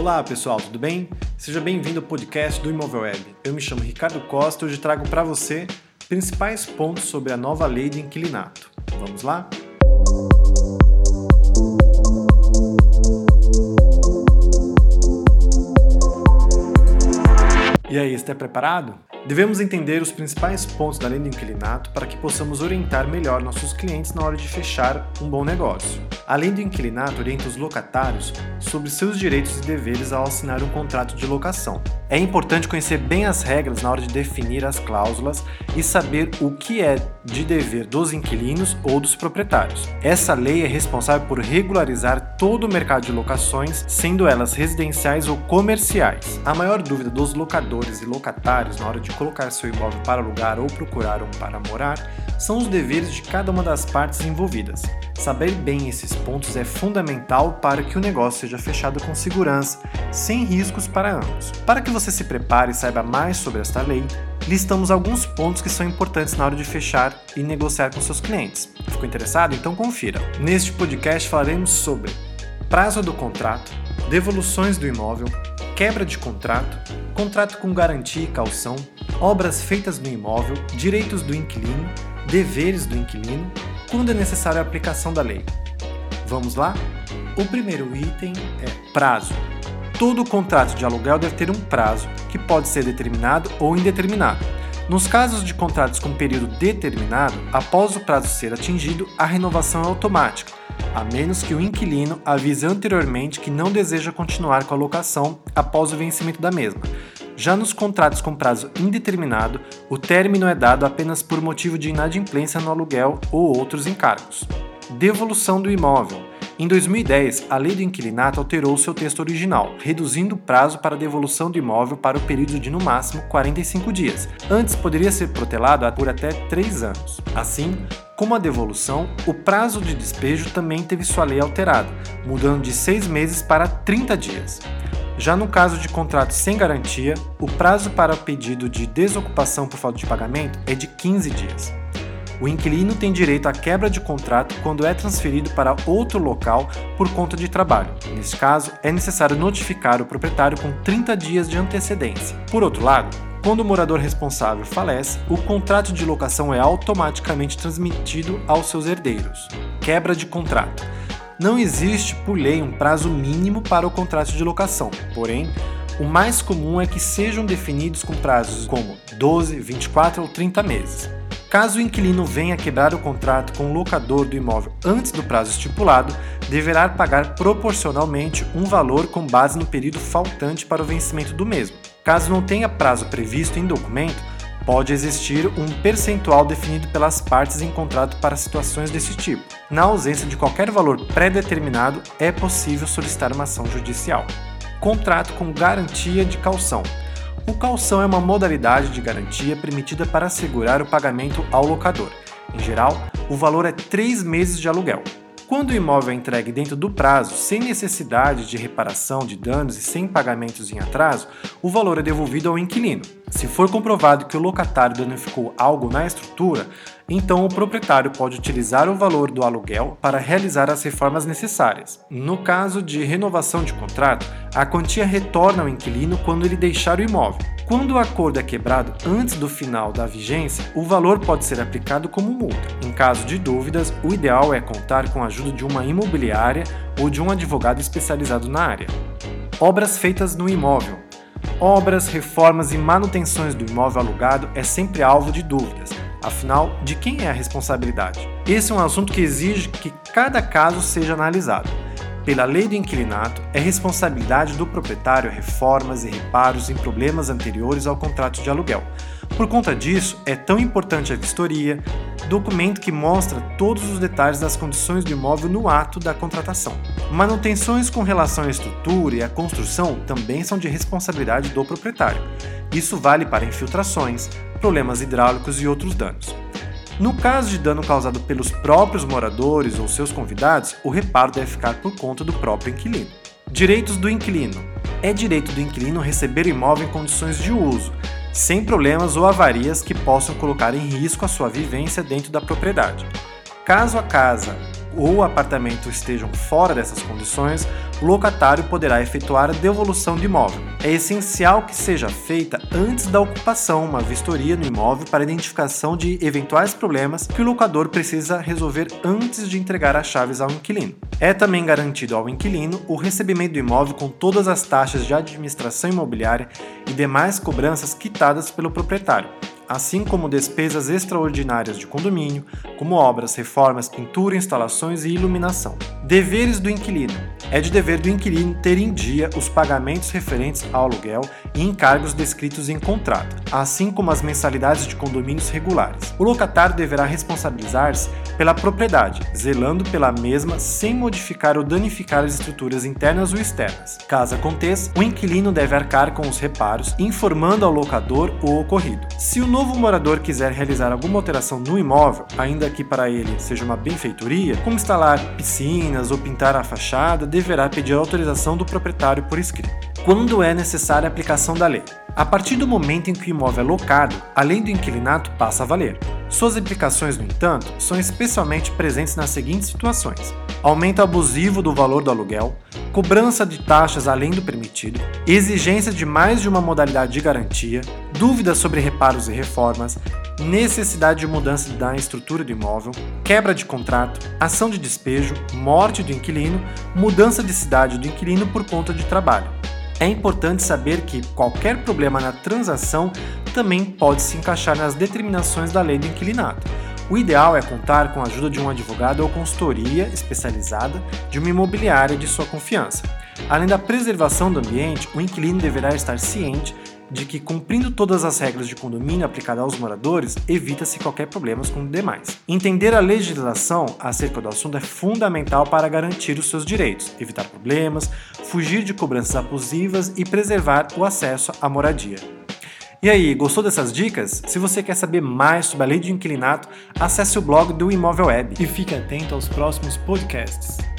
Olá pessoal, tudo bem? Seja bem-vindo ao podcast do Imovelweb. Eu me chamo Ricardo Costa e hoje trago para você principais pontos sobre a nova lei de inquilinato. Vamos lá? E aí, está preparado? Devemos entender os principais pontos da lei do inquilinato para que possamos orientar melhor nossos clientes na hora de fechar um bom negócio. A lei do inquilinato orienta os locatários sobre seus direitos e deveres ao assinar um contrato de locação. É importante conhecer bem as regras na hora de definir as cláusulas e saber o que é de dever dos inquilinos ou dos proprietários. Essa lei é responsável por regularizar todo o mercado de locações, sendo elas residenciais ou comerciais. A maior dúvida dos locadores e locatários na hora de colocar seu imóvel para alugar ou procurar um para morar são os deveres de cada uma das partes envolvidas. Saber bem esses pontos é fundamental para que o negócio seja fechado com segurança, sem riscos para ambos. Para que você se prepare e saiba mais sobre esta lei, listamos alguns pontos que são importantes na hora de fechar e negociar com seus clientes. Ficou interessado? Então confira. Neste podcast falaremos sobre prazo do contrato, devoluções do imóvel, quebra de contrato, contrato com garantia e caução, obras feitas no imóvel, direitos do inquilino, deveres do inquilino, quando é necessária a aplicação da lei. Vamos lá? O primeiro item é prazo. Todo contrato de aluguel deve ter um prazo, que pode ser determinado ou indeterminado. Nos casos de contratos com período determinado, após o prazo ser atingido, a renovação é automática, a menos que o inquilino avise anteriormente que não deseja continuar com a locação após o vencimento da mesma. Já nos contratos com prazo indeterminado, o término é dado apenas por motivo de inadimplência no aluguel ou outros encargos. Devolução do imóvel. Em 2010, a Lei do Inquilinato alterou seu texto original, reduzindo o prazo para a devolução do imóvel para o período de, no máximo, 45 dias. Antes, poderia ser protelado por até 3 anos. Assim, como a devolução, o prazo de despejo também teve sua lei alterada, mudando de 6 meses para 30 dias. Já no caso de contrato sem garantia, o prazo para pedido de desocupação por falta de pagamento é de 15 dias. O inquilino tem direito à quebra de contrato quando é transferido para outro local por conta de trabalho. Neste caso, é necessário notificar o proprietário com 30 dias de antecedência. Por outro lado, quando o morador responsável falece, o contrato de locação é automaticamente transmitido aos seus herdeiros. Quebra de contrato. Não existe, por lei, um prazo mínimo para o contrato de locação, porém, o mais comum é que sejam definidos com prazos como 12, 24 ou 30 meses. Caso o inquilino venha quebrar o contrato com o locador do imóvel antes do prazo estipulado, deverá pagar proporcionalmente um valor com base no período faltante para o vencimento do mesmo. Caso não tenha prazo previsto em documento, pode existir um percentual definido pelas partes em contrato para situações desse tipo. Na ausência de qualquer valor pré-determinado, é possível solicitar uma ação judicial. Contrato com garantia de caução. O caução é uma modalidade de garantia permitida para assegurar o pagamento ao locador. Em geral, o valor é 3 meses de aluguel. Quando o imóvel é entregue dentro do prazo, sem necessidade de reparação de danos e sem pagamentos em atraso, o valor é devolvido ao inquilino. Se for comprovado que o locatário danificou algo na estrutura, então o proprietário pode utilizar o valor do aluguel para realizar as reformas necessárias. No caso de renovação de contrato, a quantia retorna ao inquilino quando ele deixar o imóvel. Quando o acordo é quebrado antes do final da vigência, o valor pode ser aplicado como multa. Em caso de dúvidas, o ideal é contar com a ajuda de uma imobiliária ou de um advogado especializado na área. Obras feitas no imóvel. Obras, reformas e manutenções do imóvel alugado é sempre alvo de dúvidas. Afinal, de quem é a responsabilidade? Esse é um assunto que exige que cada caso seja analisado. Pela lei do inquilinato, é responsabilidade do proprietário reformas e reparos em problemas anteriores ao contrato de aluguel. Por conta disso, é tão importante a vistoria, documento que mostra todos os detalhes das condições do imóvel no ato da contratação. Manutenções com relação à estrutura e à construção também são de responsabilidade do proprietário. Isso vale para infiltrações, problemas hidráulicos e outros danos. No caso de dano causado pelos próprios moradores ou seus convidados, o reparo deve ficar por conta do próprio inquilino. Direitos do inquilino. É direito do inquilino receber o imóvel em condições de uso, sem problemas ou avarias que possam colocar em risco a sua vivência dentro da propriedade. Caso a casa ou apartamento estejam fora dessas condições, o locatário poderá efetuar a devolução do imóvel. É essencial que seja feita antes da ocupação uma vistoria no imóvel para identificação de eventuais problemas que o locador precisa resolver antes de entregar as chaves ao inquilino. É também garantido ao inquilino o recebimento do imóvel com todas as taxas de administração imobiliária e demais cobranças quitadas pelo proprietário, assim como despesas extraordinárias de condomínio, como obras, reformas, pintura, instalações e iluminação. Deveres do inquilino. É de dever do inquilino ter em dia os pagamentos referentes ao aluguel e encargos descritos em contrato, assim como as mensalidades de condomínios regulares. O locatário deverá responsabilizar-se pela propriedade, zelando pela mesma sem modificar ou danificar as estruturas internas ou externas. Caso aconteça, o inquilino deve arcar com os reparos, informando ao locador o ocorrido. Se o novo morador quiser realizar alguma alteração no imóvel, ainda que para ele seja uma benfeitoria, como instalar piscinas ou pintar a fachada, deverá pedir autorização do proprietário por escrito. Quando é necessária a aplicação da lei? A partir do momento em que o imóvel é locado, a lei do inquilinato passa a valer. Suas implicações, no entanto, são especialmente presentes nas seguintes situações: aumento abusivo do valor do aluguel, cobrança de taxas além do permitido, exigência de mais de uma modalidade de garantia, dúvidas sobre reparos e reformas, necessidade de mudança da estrutura do imóvel, quebra de contrato, ação de despejo, morte do inquilino, mudança de cidade do inquilino por conta de trabalho. É importante saber que qualquer problema na transação também pode se encaixar nas determinações da lei do inquilinato. O ideal é contar com a ajuda de um advogado ou consultoria especializada de uma imobiliária de sua confiança. Além da preservação do ambiente, o inquilino deverá estar ciente de que, cumprindo todas as regras de condomínio aplicadas aos moradores, evita-se qualquer problema com os demais. Entender a legislação acerca do assunto é fundamental para garantir os seus direitos, evitar problemas, fugir de cobranças abusivas e preservar o acesso à moradia. E aí, gostou dessas dicas? Se você quer saber mais sobre a lei do inquilinato, acesse o blog do Imovelweb. E fique atento aos próximos podcasts.